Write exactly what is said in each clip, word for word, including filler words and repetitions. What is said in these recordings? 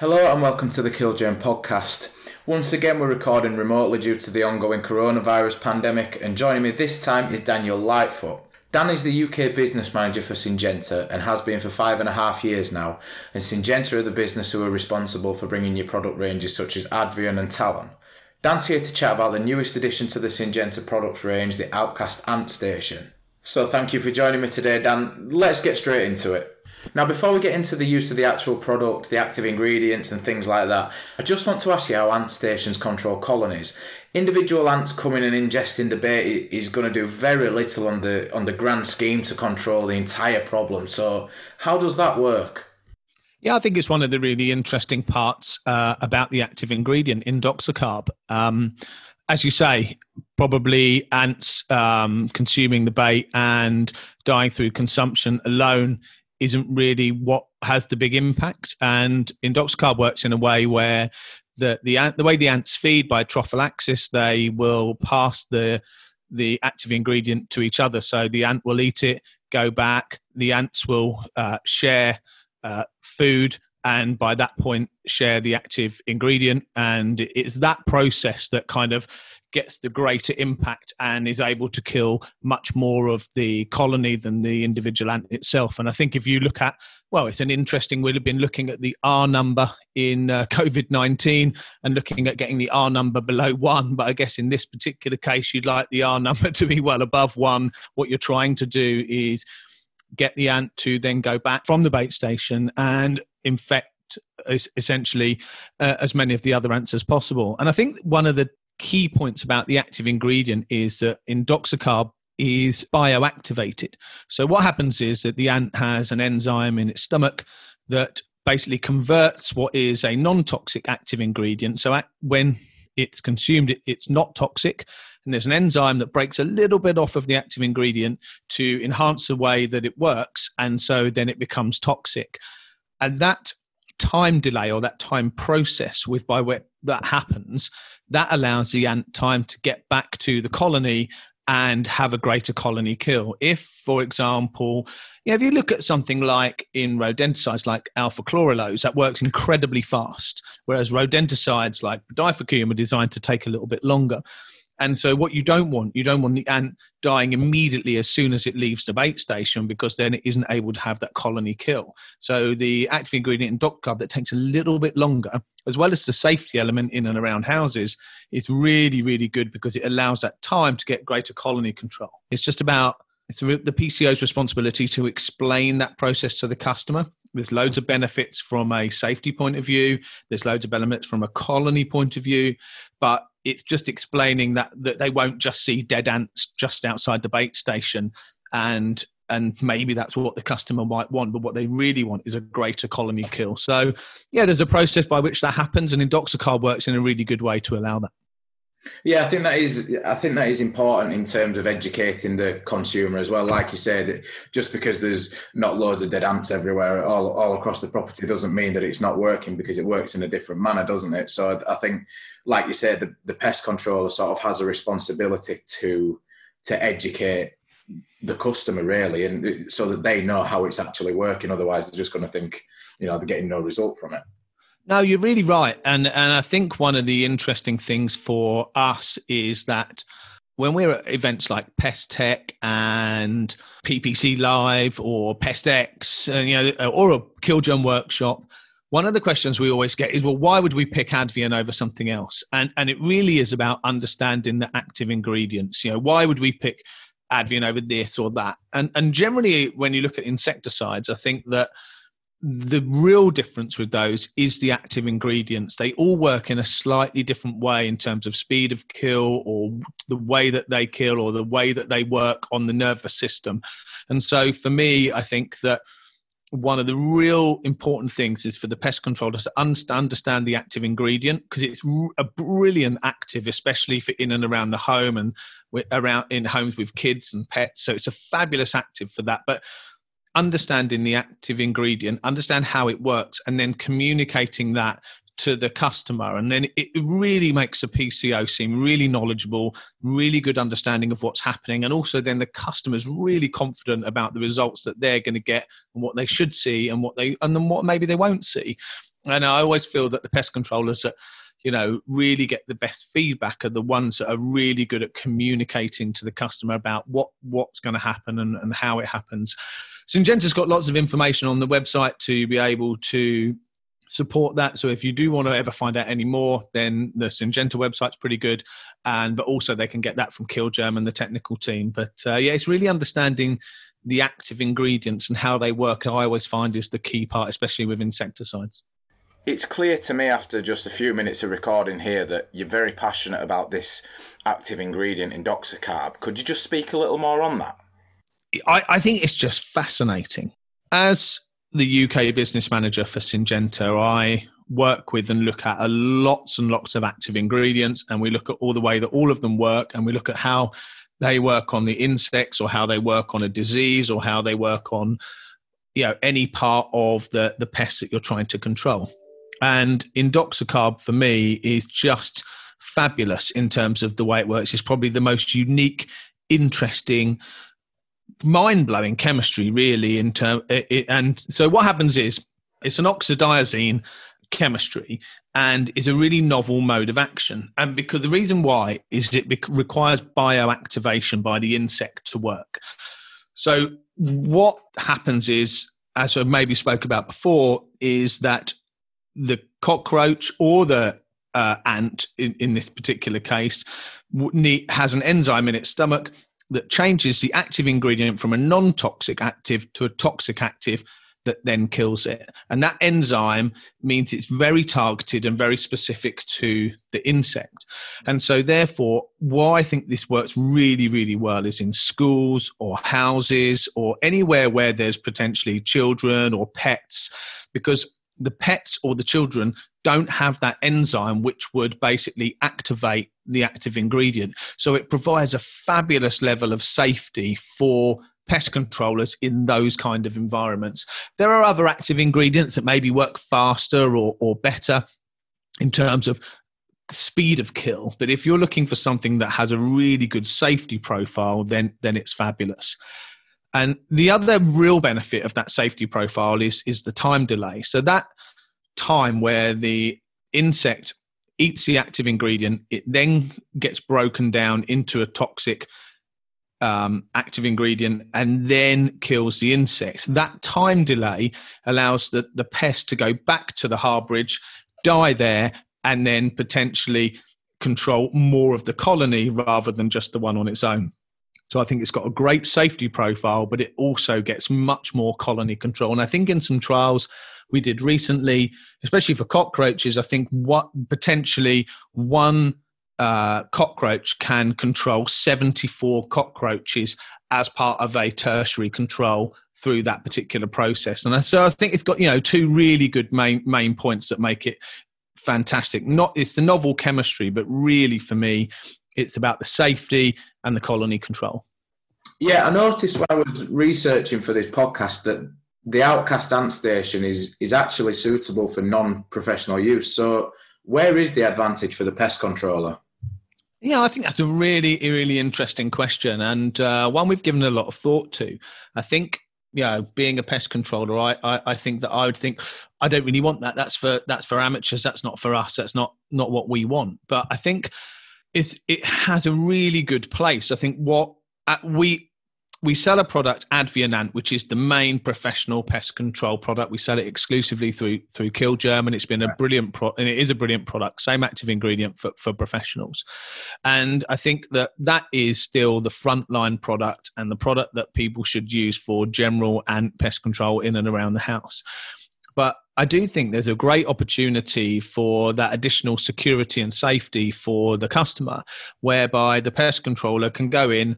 Hello and welcome to the Kilgerm podcast. Once again we're recording remotely due to the ongoing coronavirus pandemic, and joining me this time is Daniel Lightfoot. Dan is the U K business manager for Syngenta and has been for five and a half years now, and Syngenta are the business who are responsible for bringing you product ranges such as Advion and Talon. Dan's here to chat about the newest addition to the Syngenta products range, the Outcast Ant Station. So thank you for joining me today, Dan. Let's get straight into it. Now, before we get into the use of the actual product, the active ingredients and things like that, I just want to ask you how ant stations control colonies. Individual ants coming and ingesting the bait is going to do very little on the on the grand scheme to control the entire problem. So how does that work? Yeah, I think it's one of the really interesting parts uh, about the active ingredient, Indoxacarb. Um, as you say, probably ants um, consuming the bait and dying through consumption alone isn't really what has the big impact. And Indoxacarb works in a way where the the ant, the way the ants feed by trophallaxis, they will pass the the active ingredient to each other. So the ant will eat it, go back. The ants will uh, share uh, food, and by that point share the active ingredient. And it's that process that kind of gets the greater impact and is able to kill much more of the colony than the individual ant itself. And I think if you look at, well, it's an interesting, we'll have been looking at the R number in uh, COVID nineteen and looking at getting the R number below one. But I guess in this particular case, you'd like the R number to be well above one. What you're trying to do is get the ant to then go back from the bait station and infect essentially uh, as many of the other ants as possible. And I think one of the key points about the active ingredient is that Indoxacarb is bioactivated. So what happens is that the ant has an enzyme in its stomach that basically converts what is a non-toxic active ingredient. So when it's consumed, it's not toxic. And there's an enzyme that breaks a little bit off of the active ingredient to enhance the way that it works. And so then it becomes toxic. And that time delay, or that time process with by where that happens, that allows the ant time to get back to the colony and have a greater colony kill. If, for example, you know, if you look at something like in rodenticides like alpha chlorolose, that works incredibly fast, whereas rodenticides like difenacoum are designed to take a little bit longer. And so what you don't want, you don't want the ant dying immediately as soon as it leaves the bait station, because then it isn't able to have that colony kill. So the active ingredient in Indoxacarb that takes a little bit longer, as well as the safety element in and around houses, is really, really good because it allows that time to get greater colony control. It's just about it's the P C O's responsibility to explain that process to the customer. There's loads of benefits from a safety point of view. There's loads of benefits from a colony point of view, but it's just explaining that, that they won't just see dead ants just outside the bait station. And and maybe that's what the customer might want, but what they really want is a greater colony kill. So yeah, there's a process by which that happens, and Indoxacarb works in a really good way to allow that. Yeah, I think that is I think that is important in terms of educating the consumer as well. Like you said, just because there's not loads of dead ants everywhere all, all across the property doesn't mean that it's not working, because it works in a different manner, doesn't it? So I think, like you said, the, the pest controller sort of has a responsibility to to educate the customer, really, and so that they know how it's actually working. Otherwise, they're just going to think, you know, they're getting no result from it. No, you're really right. And and I think one of the interesting things for us is that when we're at events like Pest Tech and P P C Live or PestX, and, you know, or a Kilgerm workshop, one of the questions we always get is, well, why would we pick Advion over something else? And and it really is about understanding the active ingredients. You know, why would we pick Advion over this or that? And and generally, when you look at insecticides, I think that the real difference with those is the active ingredients. They all work in a slightly different way in terms of speed of kill, or the way that they kill, or the way that they work on the nervous system. And so for me, I think that one of the real important things is for the pest controller to understand the active ingredient, because it's a brilliant active, especially for in and around the home and around in homes with kids and pets. So it's a fabulous active for that. But understanding the active ingredient, understand how it works, and then communicating that to the customer. And then it really makes a P C O seem really knowledgeable, really good understanding of what's happening. And also then the customer's really confident about the results that they're going to get and what they should see and what they, and then what maybe they won't see. And I always feel that the pest controllers that, you know, really get the best feedback are the ones that are really good at communicating to the customer about what, what's going to happen and, and how it happens. Syngenta's got lots of information on the website to be able to support that. So if you do want to ever find out any more, then the Syngenta website's pretty good. And but also they can get that from Kilgerm and the technical team. But uh, yeah, it's really understanding the active ingredients and how they work, I always find, is the key part, especially with insecticides. It's clear to me after just a few minutes of recording here that you're very passionate about this active ingredient Indoxacarb. Could you just speak a little more on that? I, I think it's just fascinating. As the U K business manager for Syngenta, I work with and look at a lots and lots of active ingredients, and we look at all the way that all of them work, and we look at how they work on the insects or how they work on a disease or how they work on, you know, any part of the, the pests that you're trying to control. And Indoxacarb for me is just fabulous in terms of the way it works. It's probably the most unique, interesting, mind-blowing chemistry, really. In term, it, it, and so what happens is it's an oxadiazine chemistry and is a really novel mode of action. And because the reason why is it requires bioactivation by the insect to work. So what happens is, as I maybe spoke about before, is that the cockroach or the uh, ant in, in this particular case has an enzyme in its stomach that changes the active ingredient from a non-toxic active to a toxic active that then kills it. And that enzyme means it's very targeted and very specific to the insect. And so therefore, why I think this works really, really well is in schools or houses or anywhere where there's potentially children or pets, because the pets or the children don't have that enzyme which would basically activate the active ingredient. So it provides a fabulous level of safety for pest controllers in those kind of environments. There are other active ingredients that maybe work faster or, or better in terms of speed of kill. But if you're looking for something that has a really good safety profile, then, then it's fabulous. And the other real benefit of that safety profile is, is the time delay. So that time where the insect eats the active ingredient, it then gets broken down into a toxic um, active ingredient and then kills the insect. That time delay allows the, the pest to go back to the harbourage, die there, and then potentially control more of the colony rather than just the one on its own. So I think it's got a great safety profile, but it also gets much more colony control. And I think in some trials we did recently, especially for cockroaches, I think what potentially one uh, cockroach can control seventy-four cockroaches as part of a tertiary control through that particular process. And so I think it's got, you know, two really good main main points that make it fantastic. Not it's the novel chemistry, but really for me, it's about the safety and the colony control. Yeah, I noticed when I was researching for this podcast that the Outcast Ant Station is is actually suitable for non-professional use. So where is the advantage for the pest controller? Yeah, I think that's a really, really interesting question and uh, one we've given a lot of thought to. I think, you know, being a pest controller, I, I, I think that I would think, I don't really want that. That's for that's for amateurs. That's not for us. That's not not what we want. But I think It's, it has a really good place. I think what uh, we we sell a product, Advion Ant, which is the main professional pest control product. We sell it exclusively through through Kilgerm, and it's been a brilliant pro- and it is a brilliant product. Same active ingredient for, for professionals, and I think that that is still the frontline product and the product that people should use for general ant pest control in and around the house. But I do think there's a great opportunity for that additional security and safety for the customer, whereby the pest controller can go in,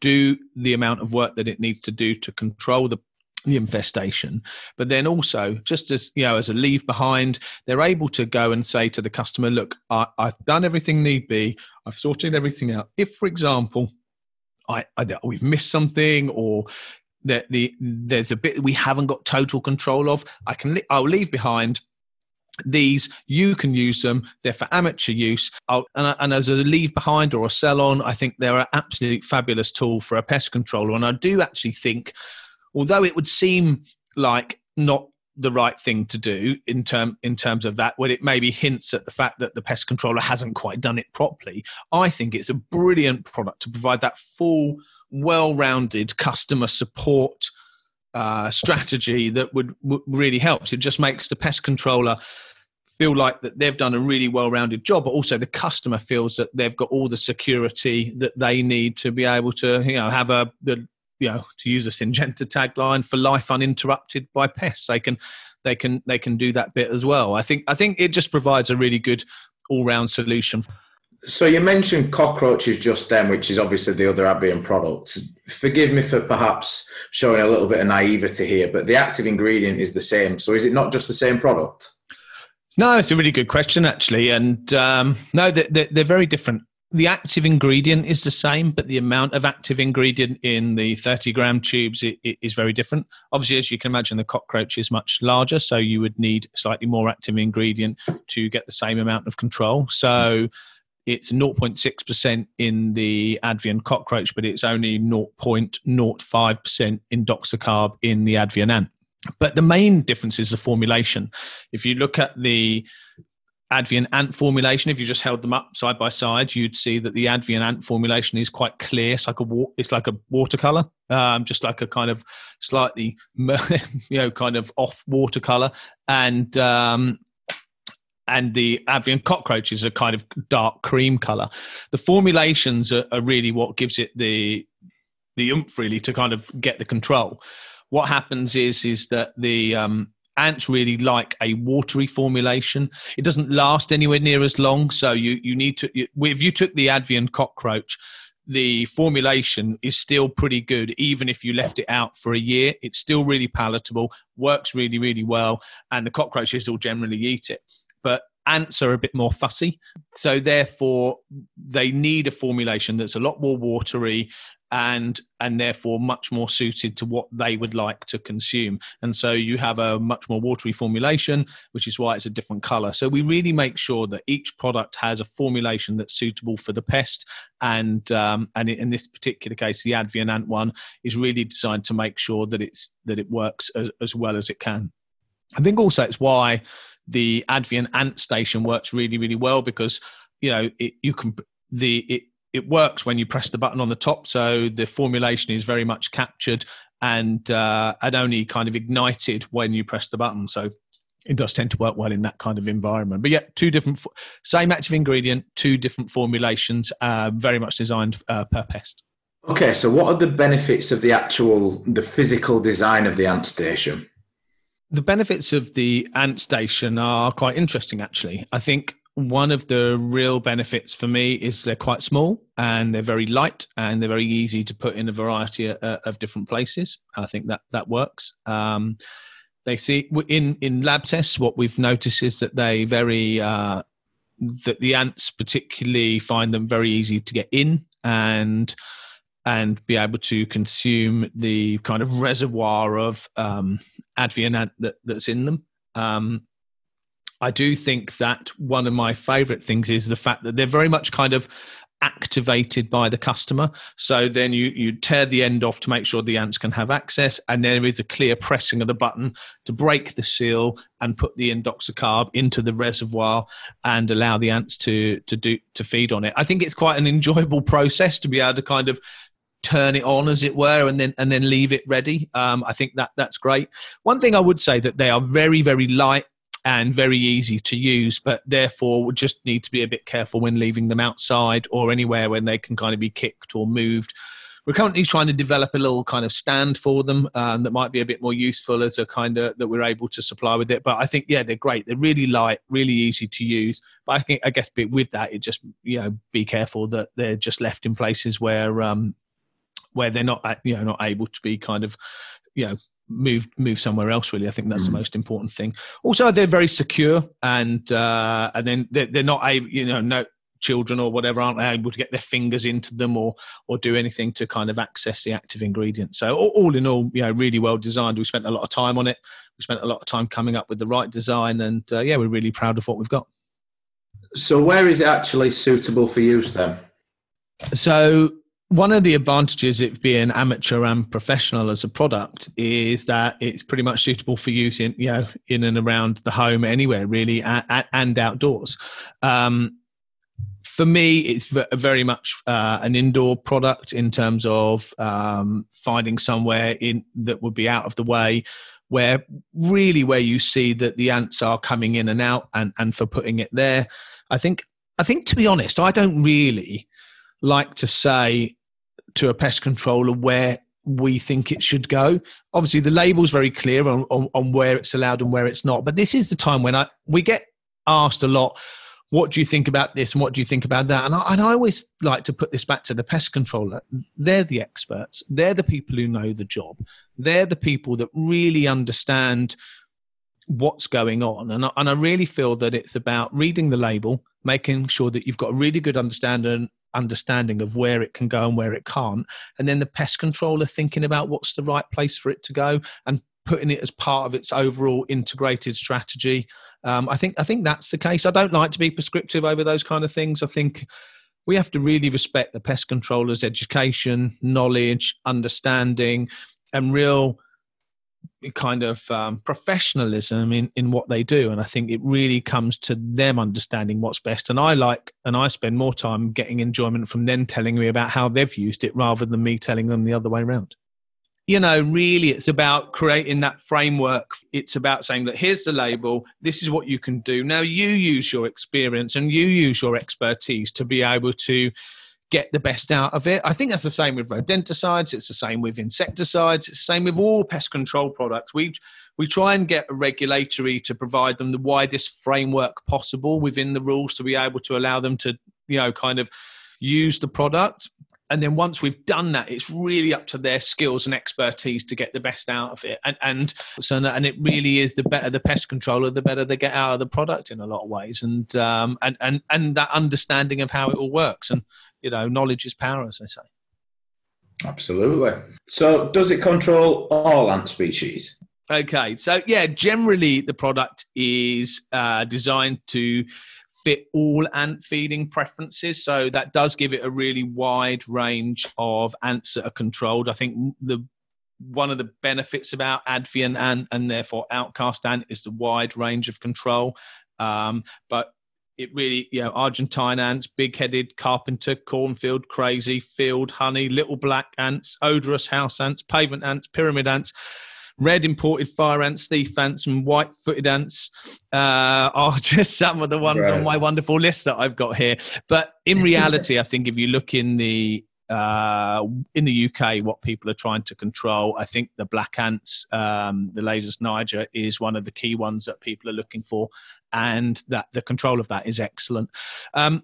do the amount of work that it needs to do to control the, the infestation. But then also, just as, you know, as a leave behind, they're able to go and say to the customer, look, I, I've done everything need be. I've sorted everything out. If, for example, I, I we've missed something or that the there's a bit we haven't got total control of, I can I'll leave behind these. You can use them. They're for amateur use. I'll, and, and as a leave behind or a sell on, I think they're an absolute fabulous tool for a pest controller. And I do actually think, although it would seem like not the right thing to do in term in terms of that, when it maybe hints at the fact that the pest controller hasn't quite done it properly. I think it's a brilliant product to provide that full, well-rounded customer support uh, strategy that would, would really helps. It just makes the pest controller feel like that they've done a really well-rounded job, but also the customer feels that they've got all the security that they need to be able to, you know, have a the you know, to use a Syngenta tagline, for life uninterrupted by pests. They can, they can, they can do that bit as well. I think, I think it just provides a really good all-round solution. So you mentioned cockroaches just then, which is obviously the other Advion product. Forgive me for perhaps showing a little bit of naivety here, but the active ingredient is the same. So is it not just the same product? No, it's a really good question actually, and um, no, they're, they're very different. The active ingredient is the same, but the amount of active ingredient in the thirty gram tubes is very different. Obviously, as you can imagine, the cockroach is much larger, so you would need slightly more active ingredient to get the same amount of control. So it's zero point six percent in the Advion cockroach, but it's only zero point zero five percent in doxacarb in the Advion ant. But the main difference is the formulation. If you look at the Advion ant formulation, if you just held them up side by side, you'd see that the Advion ant formulation is quite clear. It's like a wa- it's like a watercolor, um, just like a kind of slightly, you know, kind of off watercolor, and um, and the Advion cockroach is a kind of dark cream color. The formulations are, are really what gives it the the oomph, really, to kind of get the control. What happens is is that the um, ants really like a watery formulation. It doesn't last anywhere near as long. So you, you need to, you, if you took the Advion cockroach, the formulation is still pretty good. Even if you left it out for a year, it's still really palatable, works really, really well. And the cockroaches will generally eat it. But ants are a bit more fussy. So therefore they need a formulation that's a lot more watery and and therefore much more suited to what they would like to consume. And so you have a much more watery formulation, which is why it's a different color. So we really make sure that each product has a formulation that's suitable for the pest. And um, and in this particular case, the Advion ant one is really designed to make sure that it's that it works as, as well as it can. I think also it's why the Advion Ant Station works really, really well, because you know it, you can the it It works when you press the button on the top, so the formulation is very much captured and uh, and only kind of ignited when you press the button. So it does tend to work well in that kind of environment. But yeah, two different, same active ingredient, two different formulations, uh, very much designed uh, per pest. Okay, so what are the benefits of the actual, the physical design of the ant station? The benefits of the ant station are quite interesting, actually. I think one of the real benefits for me is they're quite small and they're very light and they're very easy to put in a variety of, of different places. I think that that works. Um, they see in, in lab tests, what we've noticed is that they very, uh, that the ants particularly find them very easy to get in and, and be able to consume the kind of reservoir of um, Advion ant that, that's in them. Um, I do think that one of my favorite things is the fact that they're very much kind of activated by the customer. So then you, you tear the end off to make sure the ants can have access. And there is a clear pressing of the button to break the seal and put the indoxacarb into the reservoir and allow the ants to, to do, to feed on it. I think it's quite an enjoyable process to be able to kind of turn it on, as it were, and then and then leave it ready. Um, I think that that's great. One thing I would say that they are very, very light and very easy to use, but therefore we just need to be a bit careful when leaving them outside or anywhere when they can kind of be kicked or moved. We're currently trying to develop a little kind of stand for them um, that might be a bit more useful as a kind of, that we're able to supply with it. But I think, yeah, they're great. They're really light, really easy to use. But I think, I guess with that, it just, you know, be careful that they're just left in places where, um, where they're not, you know, not able to be kind of, you know, move move somewhere else, really. I think that's mm. the most important thing. Also, they're very secure, and uh and then they're, they're not able, you know, no children or whatever aren't able to get their fingers into them or or do anything to kind of access the active ingredient. So all, all in all, you know, really well designed. We spent a lot of time on it. We spent a lot of time coming up with the right design, and uh, yeah, we're really proud of what we've got. So where is it actually suitable for use then? So One of the advantages of being amateur and professional as a product is that it's pretty much suitable for use in, you know, in and around the home, anywhere really, and outdoors. Um, for me, it's very much uh, an indoor product in terms of um, finding somewhere in that would be out of the way, where really where you see that the ants are coming in and out, and, and for putting it there. I think, I think to be honest, I don't really like to say to a pest controller where we think it should go. Obviously the label's very clear on, on, on where it's allowed and where it's not, but this is the time when I we get asked a lot, what do you think about this and what do you think about that? And I, and I always like to put this back to the pest controller. They're the experts. They're the people who know the job. They're the people that really understand what's going on. And I, and I really feel that it's about reading the label, making sure that you've got a really good understanding understanding of where it can go and where it can't, and then the pest controller thinking about what's the right place for it to go and putting it as part of its overall integrated strategy. Um, I think I think that's the case. I don't like to be prescriptive over those kind of things. I think we have to really respect the pest controller's education, knowledge, understanding, and real kind of um, professionalism in, in what they do. And I think it really comes to them understanding what's best. And I like, and I spend more time getting enjoyment from them telling me about how they've used it rather than me telling them the other way around. You know, really it's about creating that framework. It's about saying that here's the label, this is what you can do. Now you use your experience and you use your expertise to be able to get the best out of it. I think that's the same with rodenticides. It's the same with insecticides. It's the same with all pest control products. We we try and get a regulatory to provide them the widest framework possible within the rules to be able to allow them to, you know, kind of use the product. And then once we've done that, it's really up to their skills and expertise to get the best out of it. And and so and it really is, the better the pest controller, the better they get out of the product in a lot of ways. And um and and, and that understanding of how it all works. And you know, knowledge is power, as they say. Absolutely. So does it control all ant species? Okay. So yeah, generally the product is uh, designed to fit all ant feeding preferences. So that does give it a really wide range of ants that are controlled. I think the one of the benefits about Advion ant and therefore Outcast ant is the wide range of control. Um, but it really, you know, Argentine ants, big-headed carpenter, cornfield crazy, field honey, little black ants, odorous house ants, pavement ants, pyramid ants, red imported fire ants, thief ants, and white-footed ants uh, are just some of the ones right on my wonderful list that I've got here. But in reality, I think if you look in the uh, in the U K, what people are trying to control, I think the black ants, um, the Lasius niger, is one of the key ones that people are looking for, and that the control of that is excellent. Um,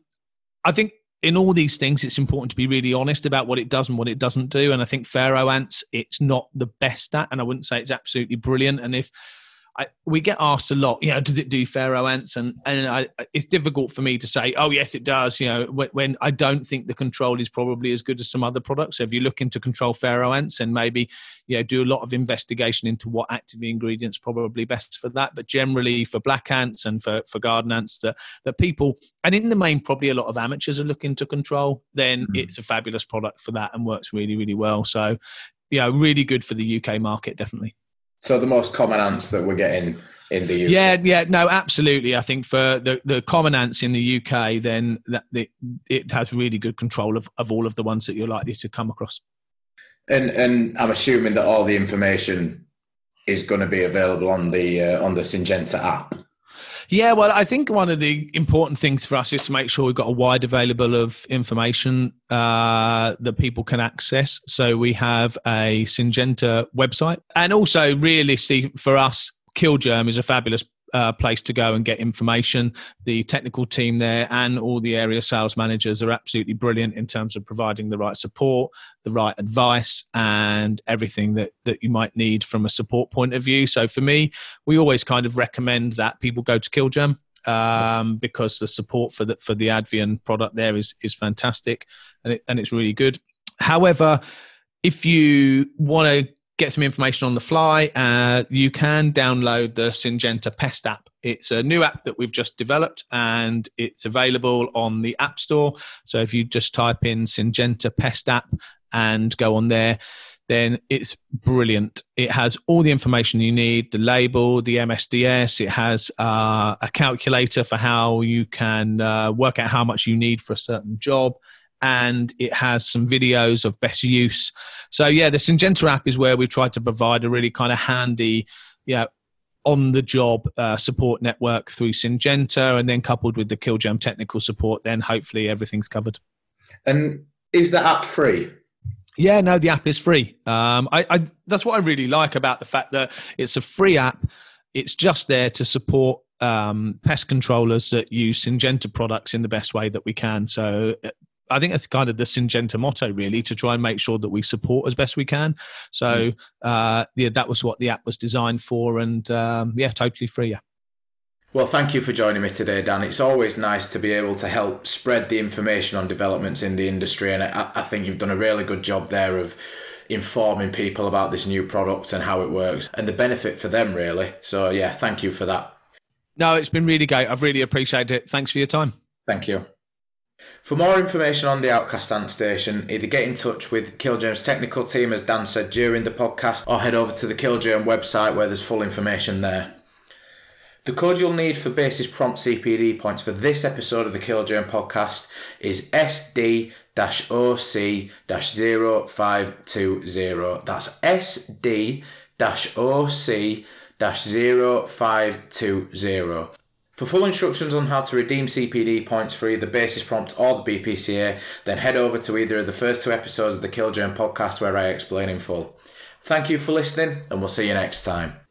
I think in all these things, it's important to be really honest about what it does and what it doesn't do. And I think Pharaoh ants, it's not the best at, and I wouldn't say it's absolutely brilliant. And if I, we get asked a lot, you know, does it do Pharaoh ants? And and I, it's difficult for me to say, oh yes, it does. You know, when, when I don't think the control is probably as good as some other products. So if you're looking to control Pharaoh ants, and maybe, you know, do a lot of investigation into what active ingredients probably best for that. But generally for black ants and for, for garden ants that, that people, and in the main, probably a lot of amateurs are looking to control, then mm. it's a fabulous product for that and works really, really well. So, you know, really good for the U K market, definitely. So the most common ants that we're getting in the U K. Yeah, yeah, no, absolutely. I think for the, the common ants in the U K, then that the, it has really good control of, of all of the ones that you're likely to come across. And and I'm assuming that all the information is going to be available on the uh, on the Syngenta app. Yeah, well, I think one of the important things for us is to make sure we've got a wide available of information uh, that people can access. So we have a Syngenta website, and also really see for us, Kilgerm is a fabulous Uh, place to go and get information. The technical team there and all the area sales managers are absolutely brilliant in terms of providing the right support, the right advice, and everything that that you might need from a support point of view. So for me, we always kind of recommend that people go to Kilgerm um, because the support for the for the Advion product there is is fantastic, and it, and it's really good. However, if you want to get some information on the fly, uh, you can download the Syngenta Pest app. It's a new app that we've just developed, and it's available on the App Store. So if you just type in Syngenta Pest app and go on there, then it's brilliant. It has all the information you need, the label, the M S D S. It has uh, a calculator for how you can uh, work out how much you need for a certain job. And it has some videos of best use. So yeah, the Syngenta app is where we try to provide a really kind of handy, you know, on-the-job uh, support network through Syngenta, and then coupled with the Kilgerm technical support, then hopefully everything's covered. And is the app free? Yeah, no, the app is free. Um, I, I, that's what I really like about the fact that it's a free app. It's just there to support um, pest controllers that use Syngenta products in the best way that we can. So I think that's kind of the Syngenta motto, really, to try and make sure that we support as best we can. So uh, yeah, that was what the app was designed for, and um, yeah, totally free. Yeah. Well, thank you for joining me today, Dan. It's always nice to be able to help spread the information on developments in the industry, and I, I think you've done a really good job there of informing people about this new product and how it works and the benefit for them, really. So yeah, thank you for that. No, it's been really great. I've really appreciated it. Thanks for your time. Thank you. For more information on the Outcast Ant Station, either get in touch with Kilgerm's technical team, as Dan said during the podcast, or head over to the Kilgerm website where there's full information there. The code you'll need for Basis Prompt C P D points for this episode of the Kilgerm podcast is S D O C zero five two zero. That's S D O C zero five two zero. For full instructions on how to redeem C P D points for either Basis Prompt or the B P C A, then head over to either of the first two episodes of the Kilgerm podcast where I explain in full. Thank you for listening, and we'll see you next time.